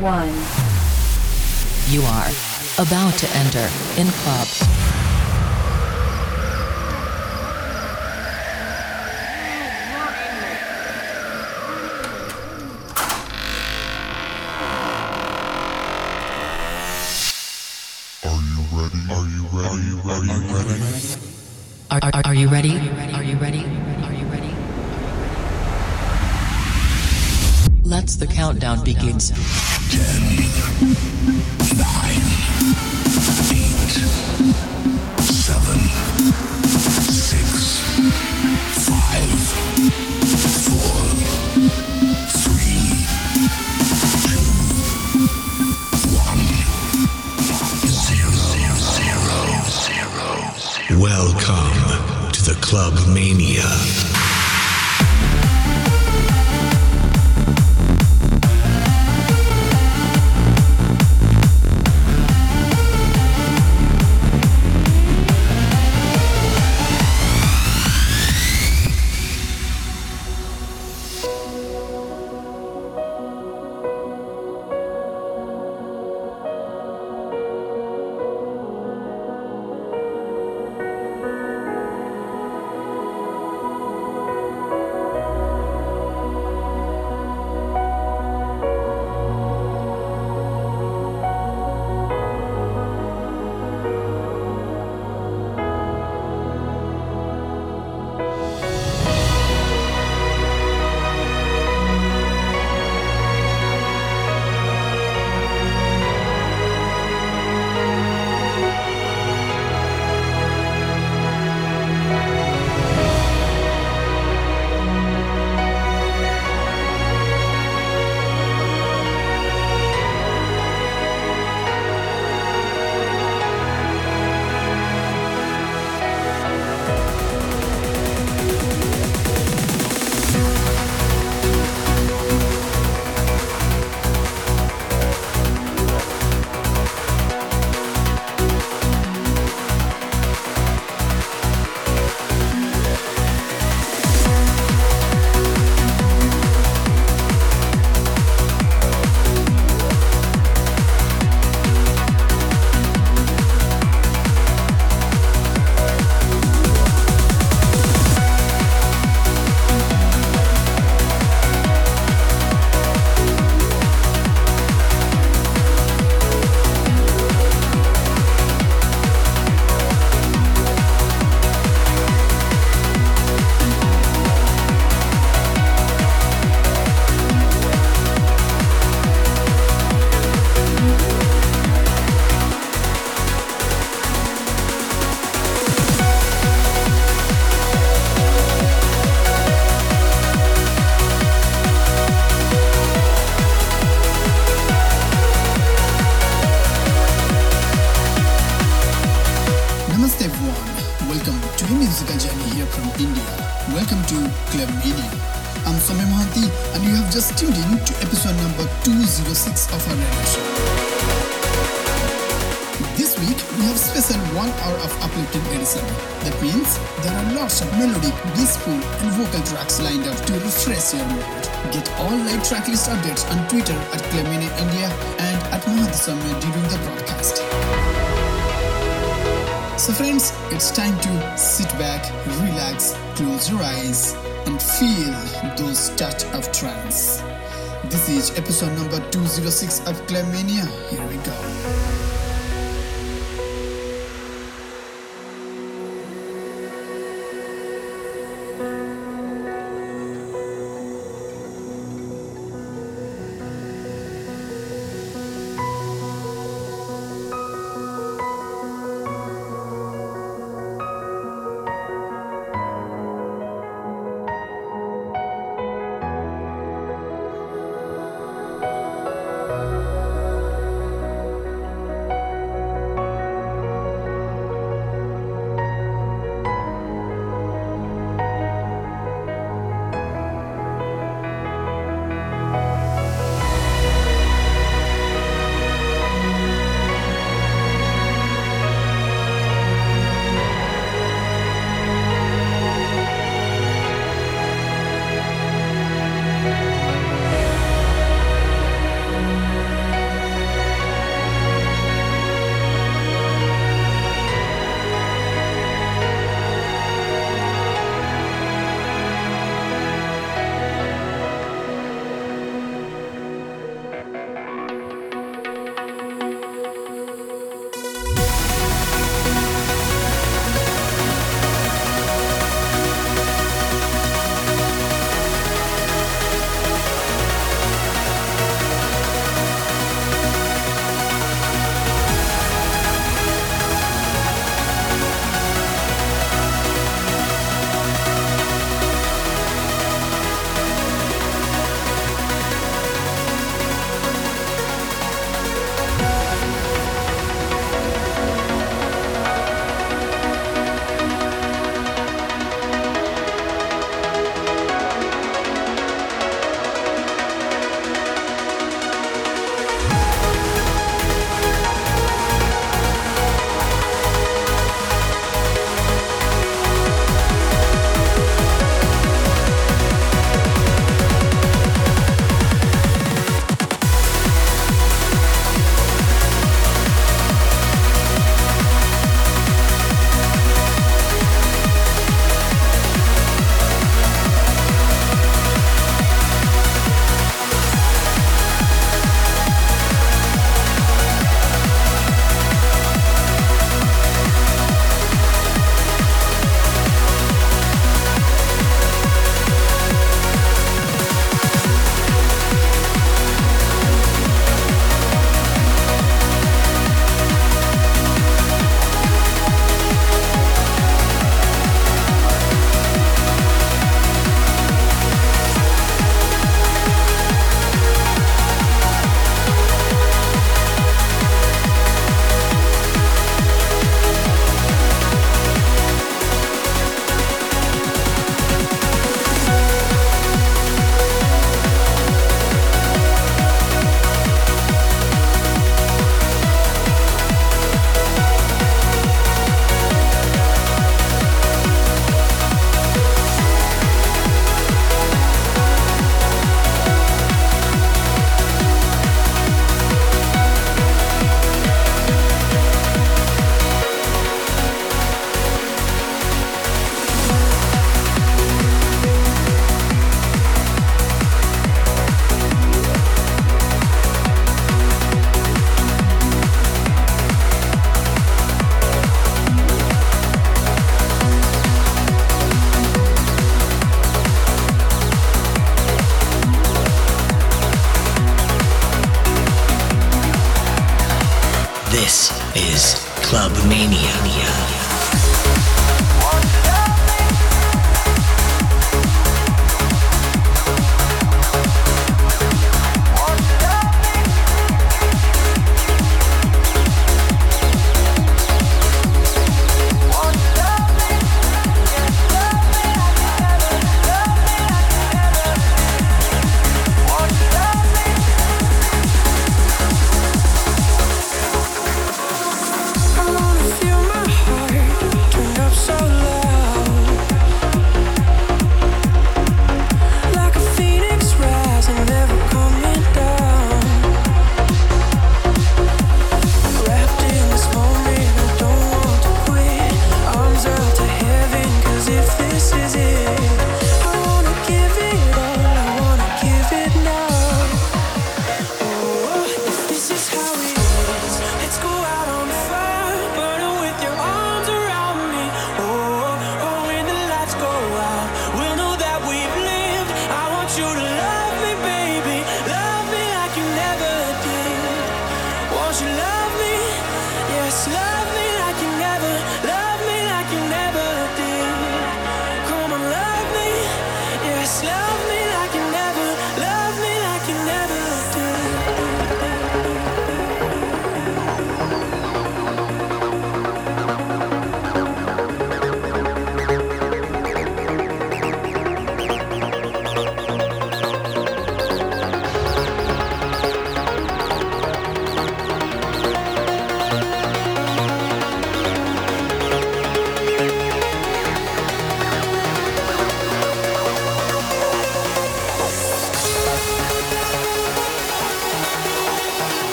1. You are about to enter in Club Are you ready? Let's the countdown begins. 10, 9, 8, 7, 6, 5, 4, 3, 2, 1, 0. Welcome to the Clubmania. I'm Swami Mahathi, and you have just tuned in to episode number 206 of our radio show. This week, we have special 1 hour of uplifting edition. That means there are lots of melodic, blissful and vocal tracks lined up to refresh your mood. Get all live tracklist updates on Twitter at Clemene India and at Mahanthusaman during the broadcast. So friends, it's time to sit back, relax, close your eyes and feel those touch of trance. This is episode number 206 of Clay Mania. Here we go.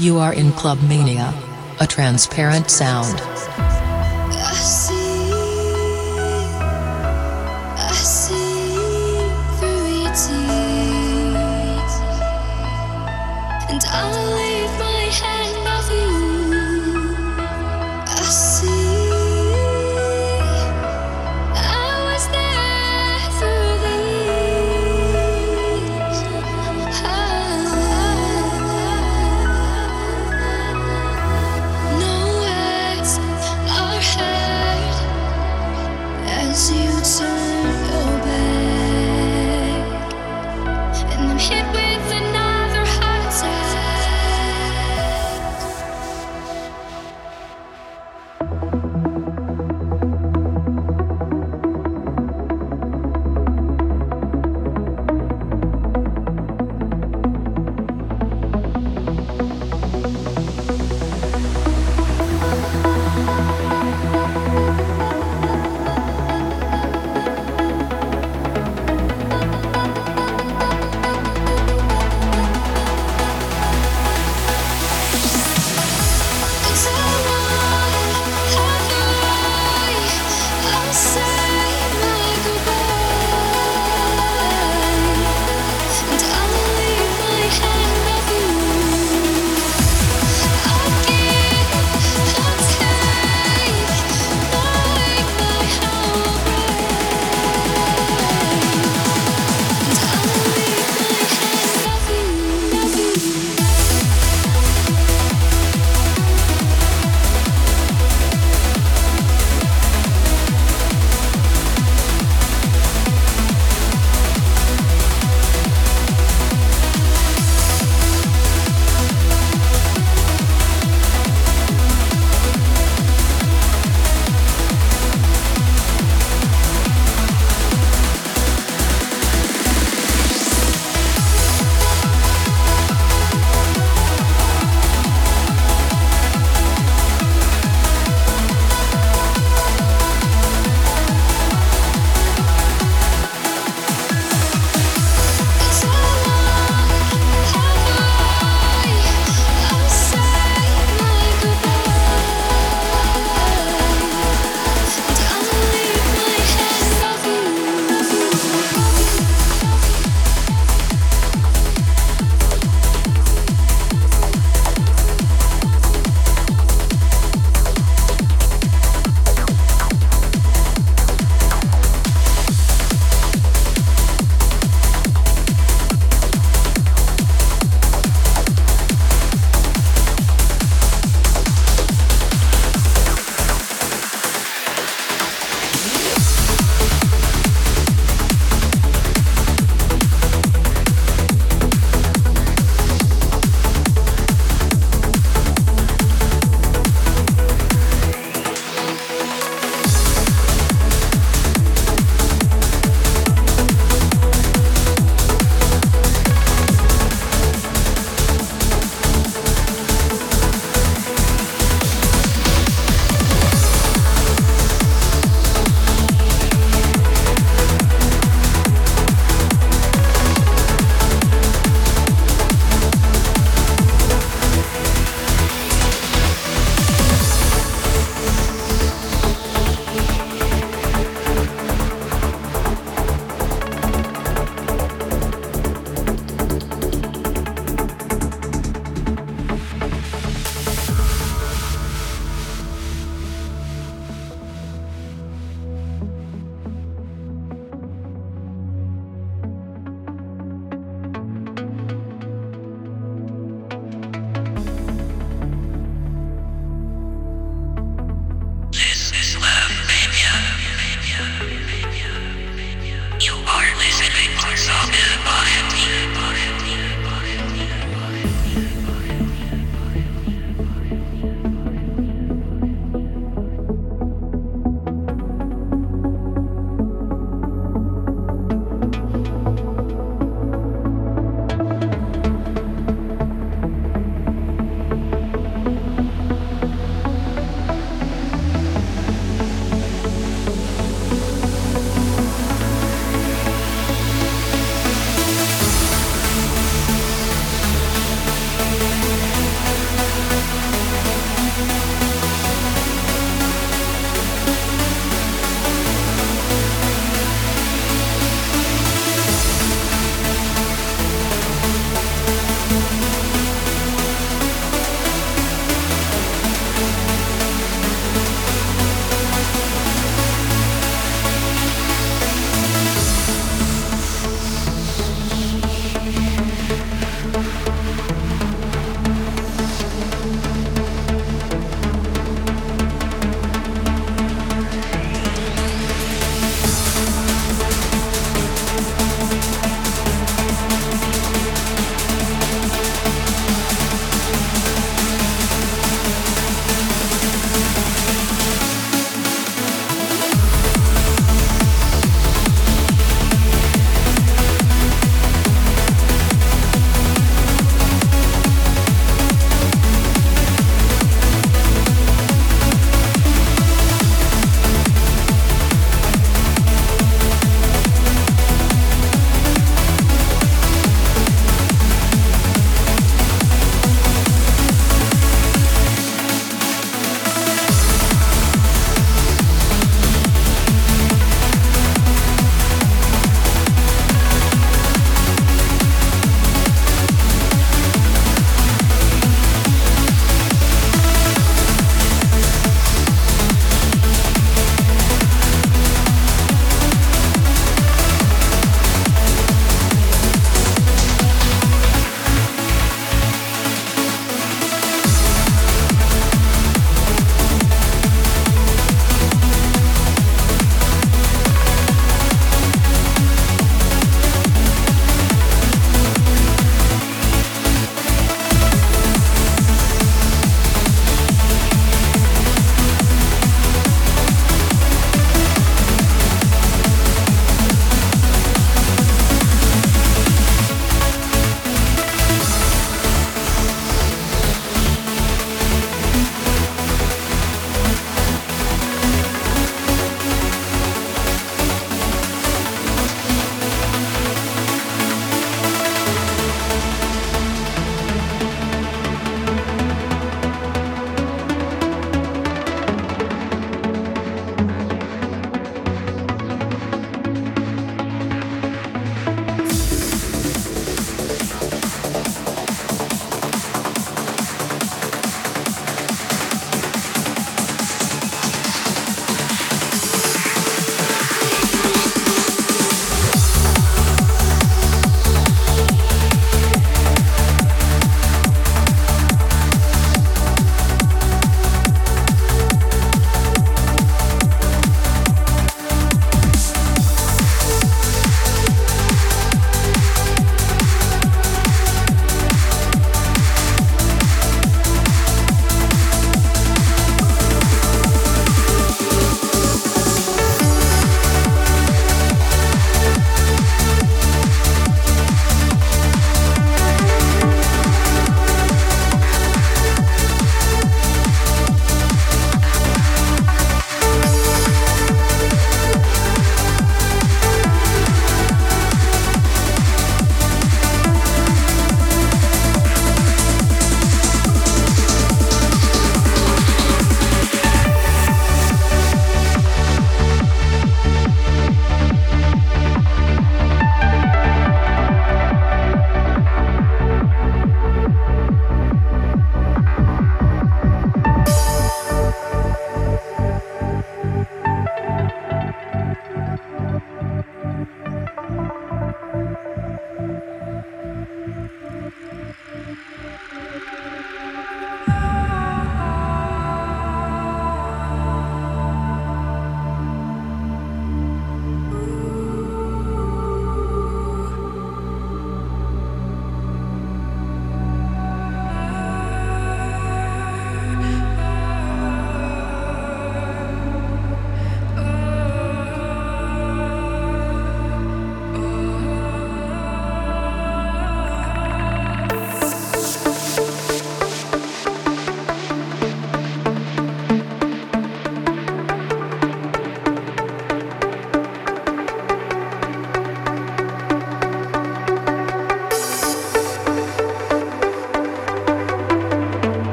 You are in Clubmania, a transparent sound.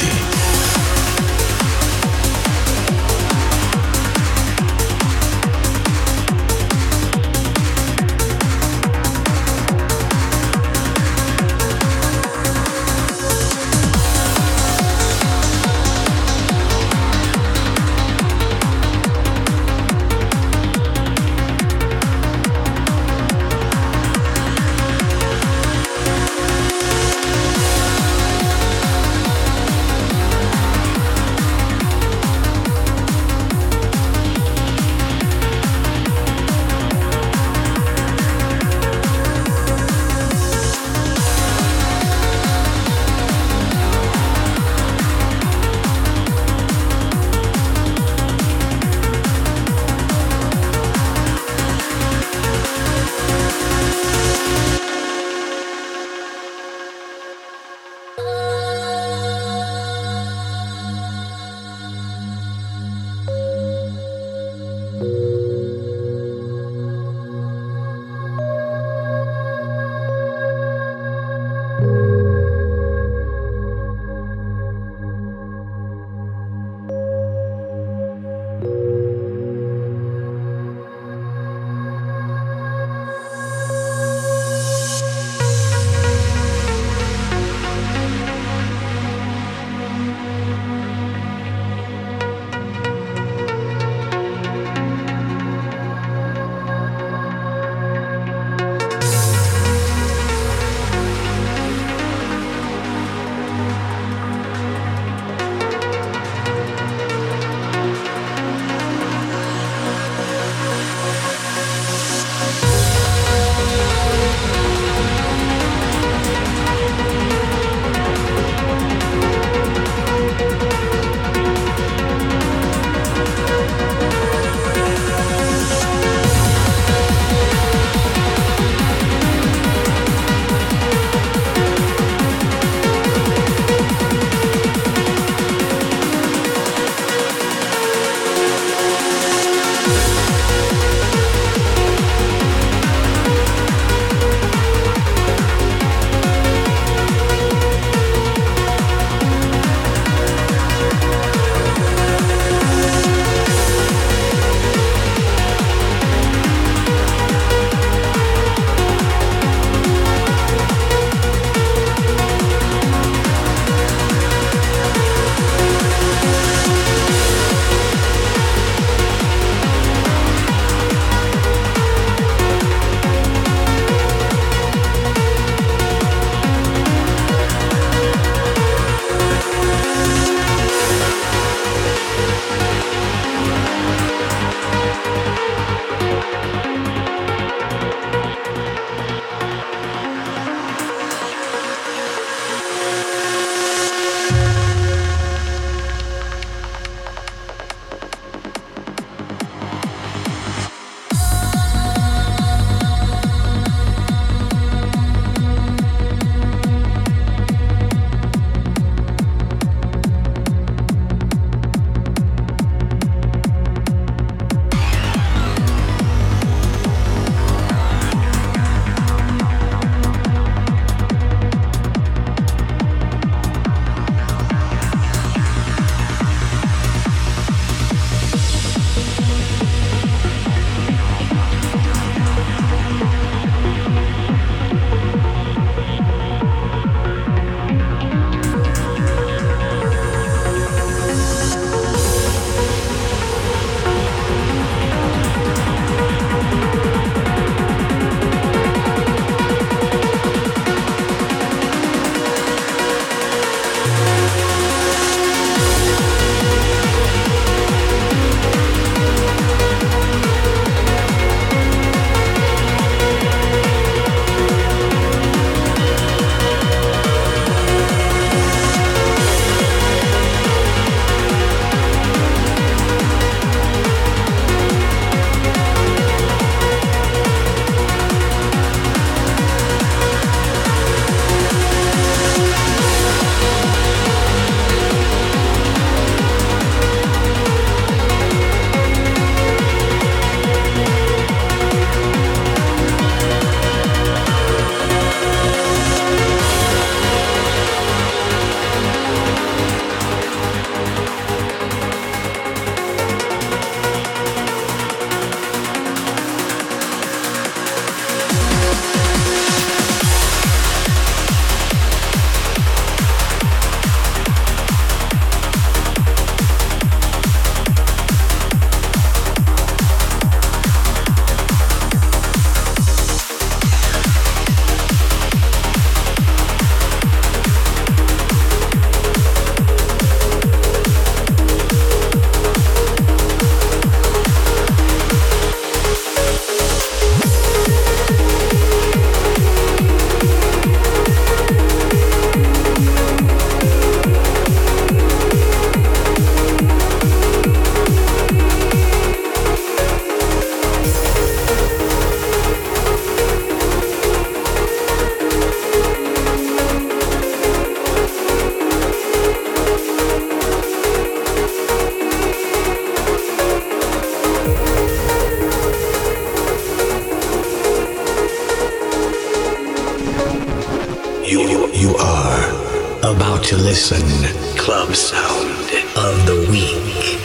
Energy. Listen, Club Sound of the Week.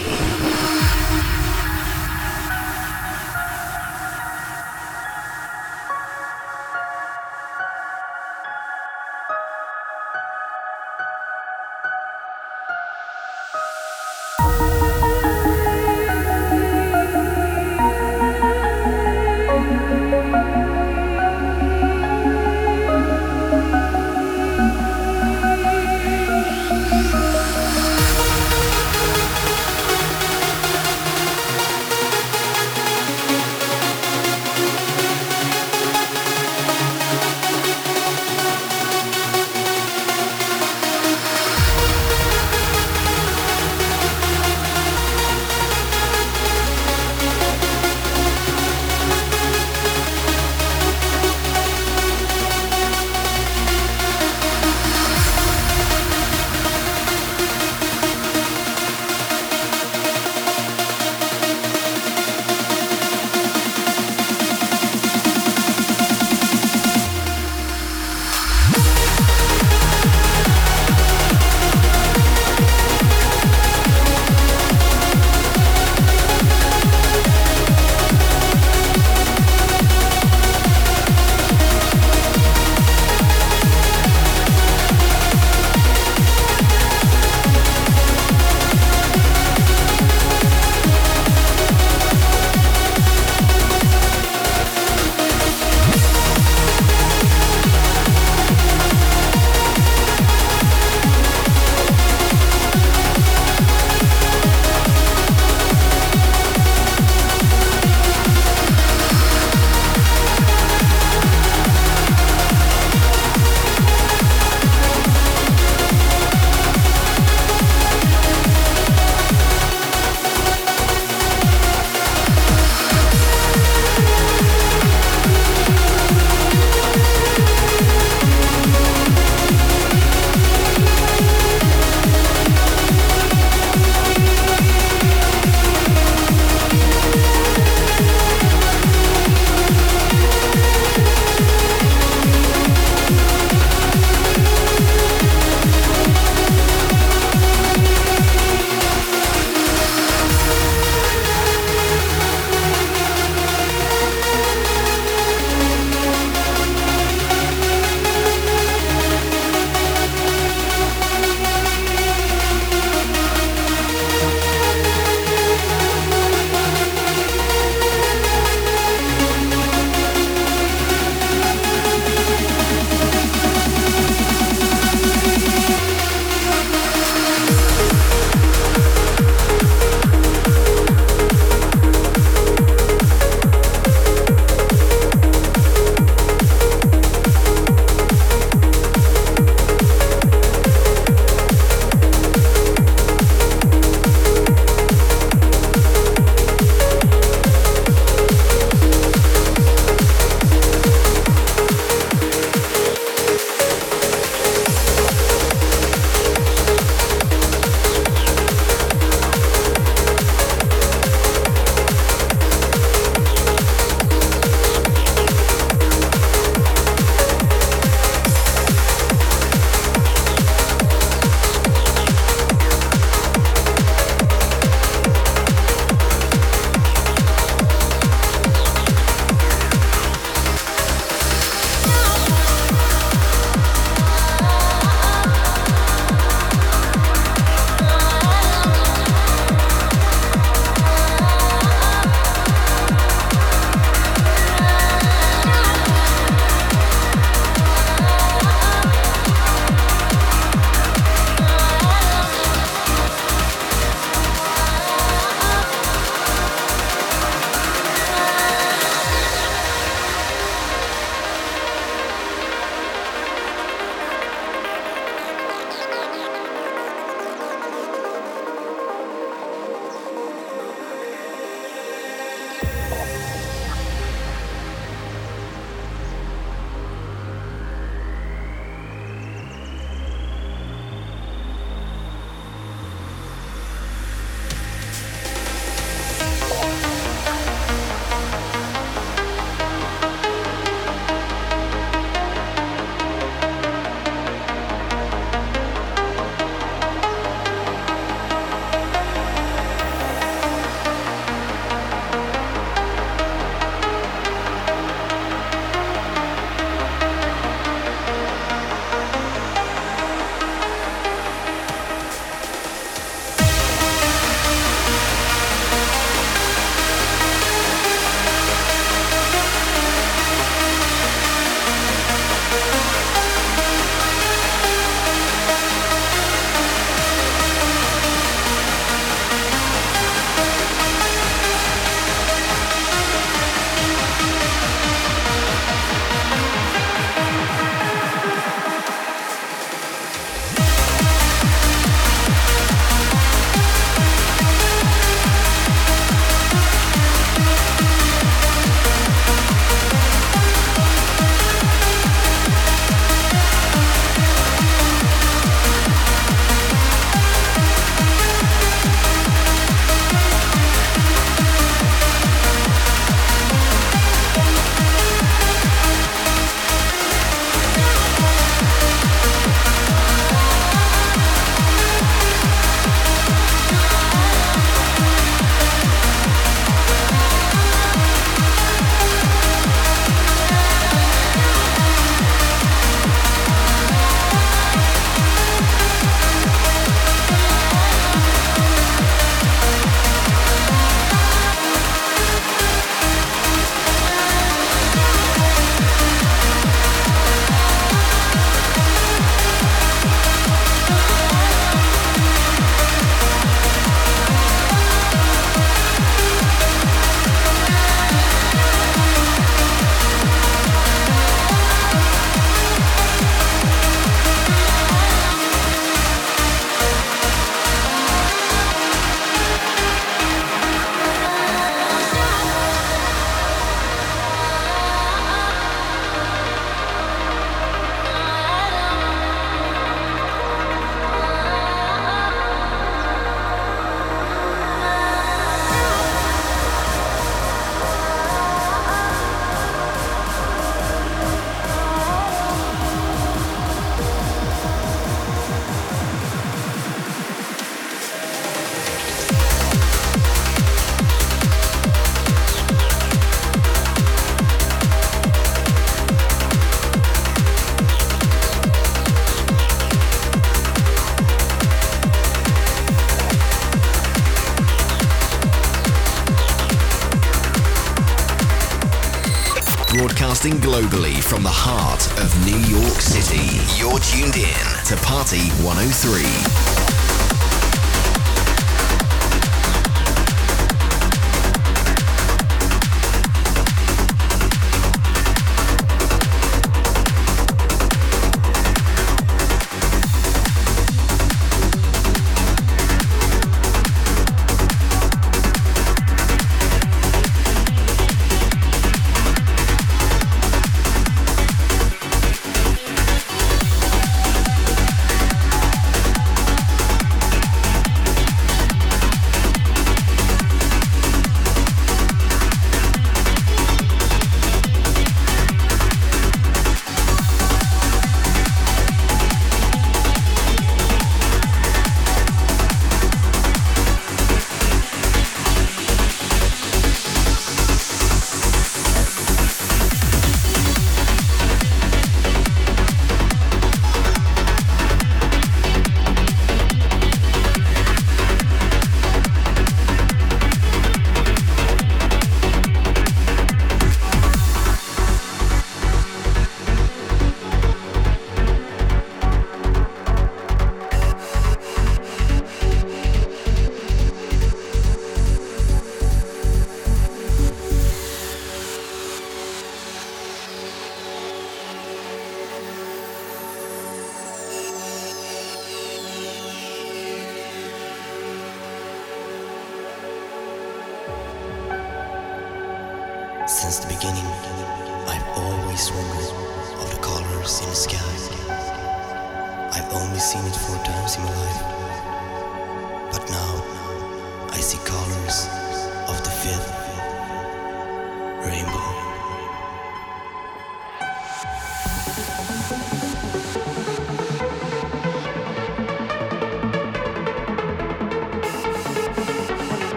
broadcasting globally from the heart of New York City. You're tuned in to Party 103.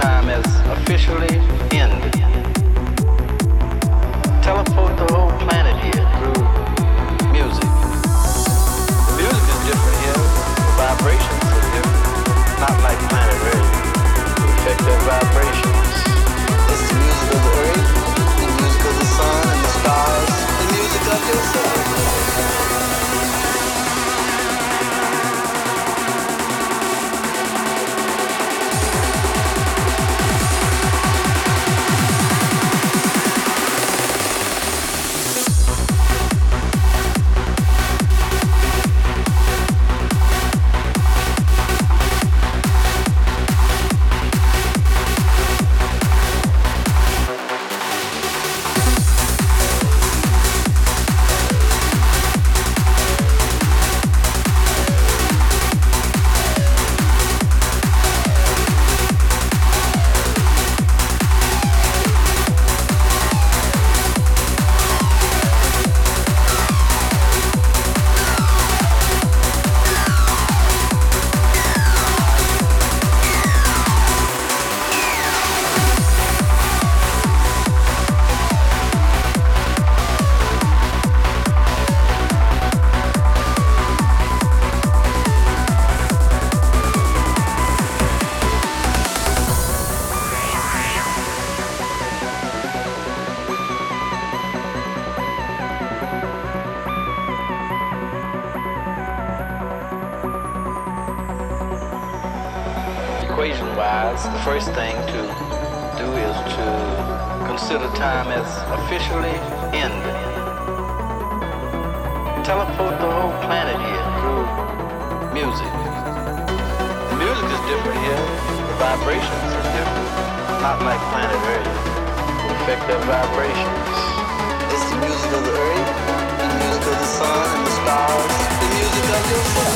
time is officially ended. Teleport the whole planet here through music. The music is different here. The vibrations are different. Not like planet Earth. We affect their vibrations. It's the music of the earth, the music of the sun and the stars, the music of yourself. The first thing to do is to consider time as officially ended. Teleport the whole planet here through music. The music is different here. The vibrations are different. Not like planet Earth. We affect their vibrations. It's the music of the earth, the music of the sun and the stars, the music of yourself.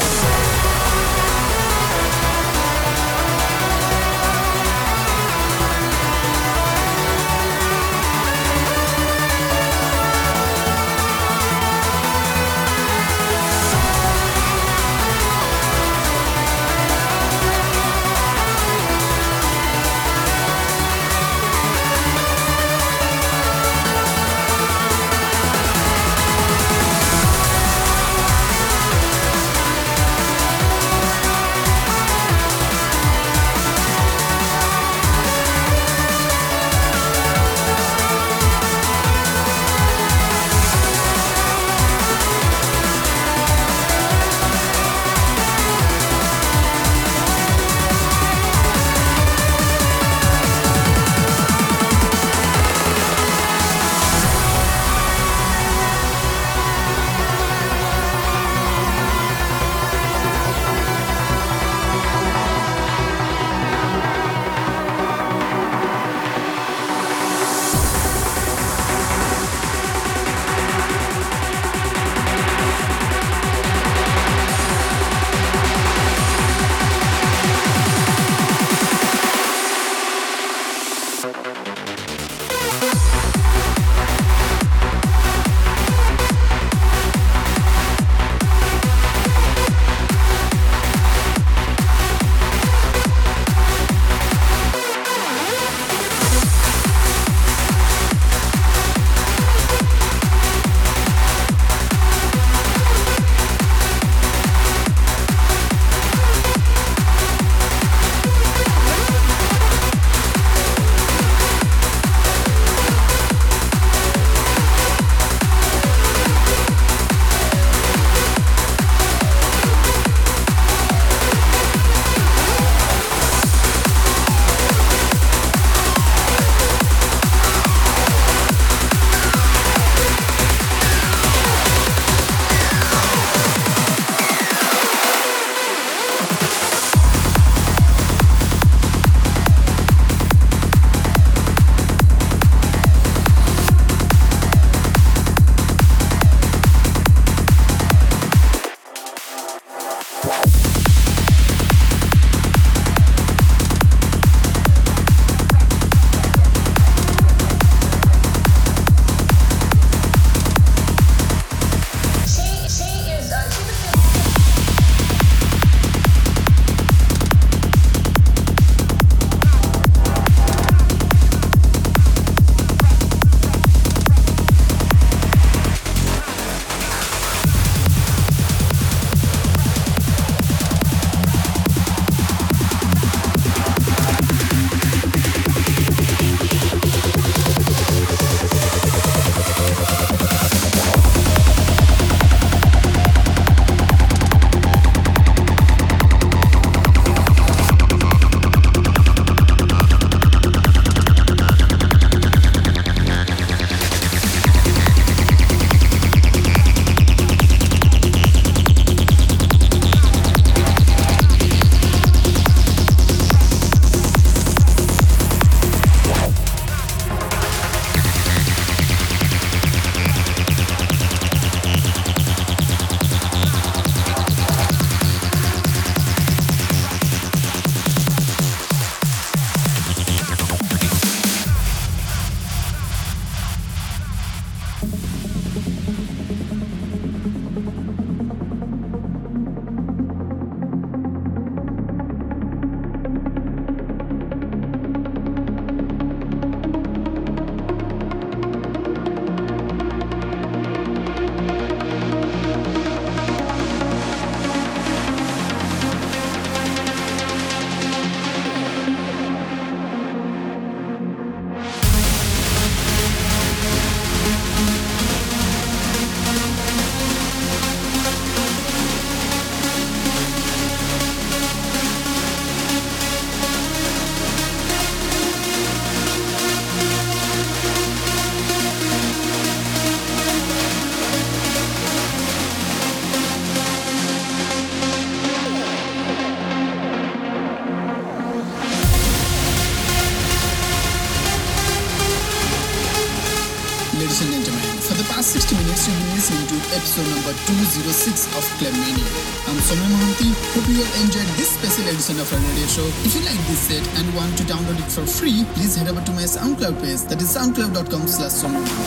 Ladies and gentlemen, for the past 60 minutes you've been listening to episode number 206 of Clamania. I'm Swami Mahathi. Hope you have enjoyed this special edition of our radio show. If you like this set and want to download it for free, please head over to my SoundCloud page, that is soundcloud.com/swamimahathi.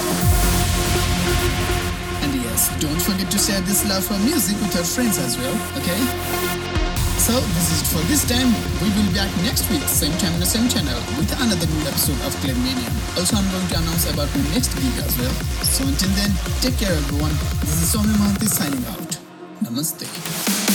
And yes, don't forget to share this love for music with your friends as well, okay? So this is it for this time. We will be back next week, same time and same channel, with another new episode of Clay Mania. Also, I'm going to announce about my next gig as well. So until then, take care everyone. This is Swami Mahathi signing out. Namaste.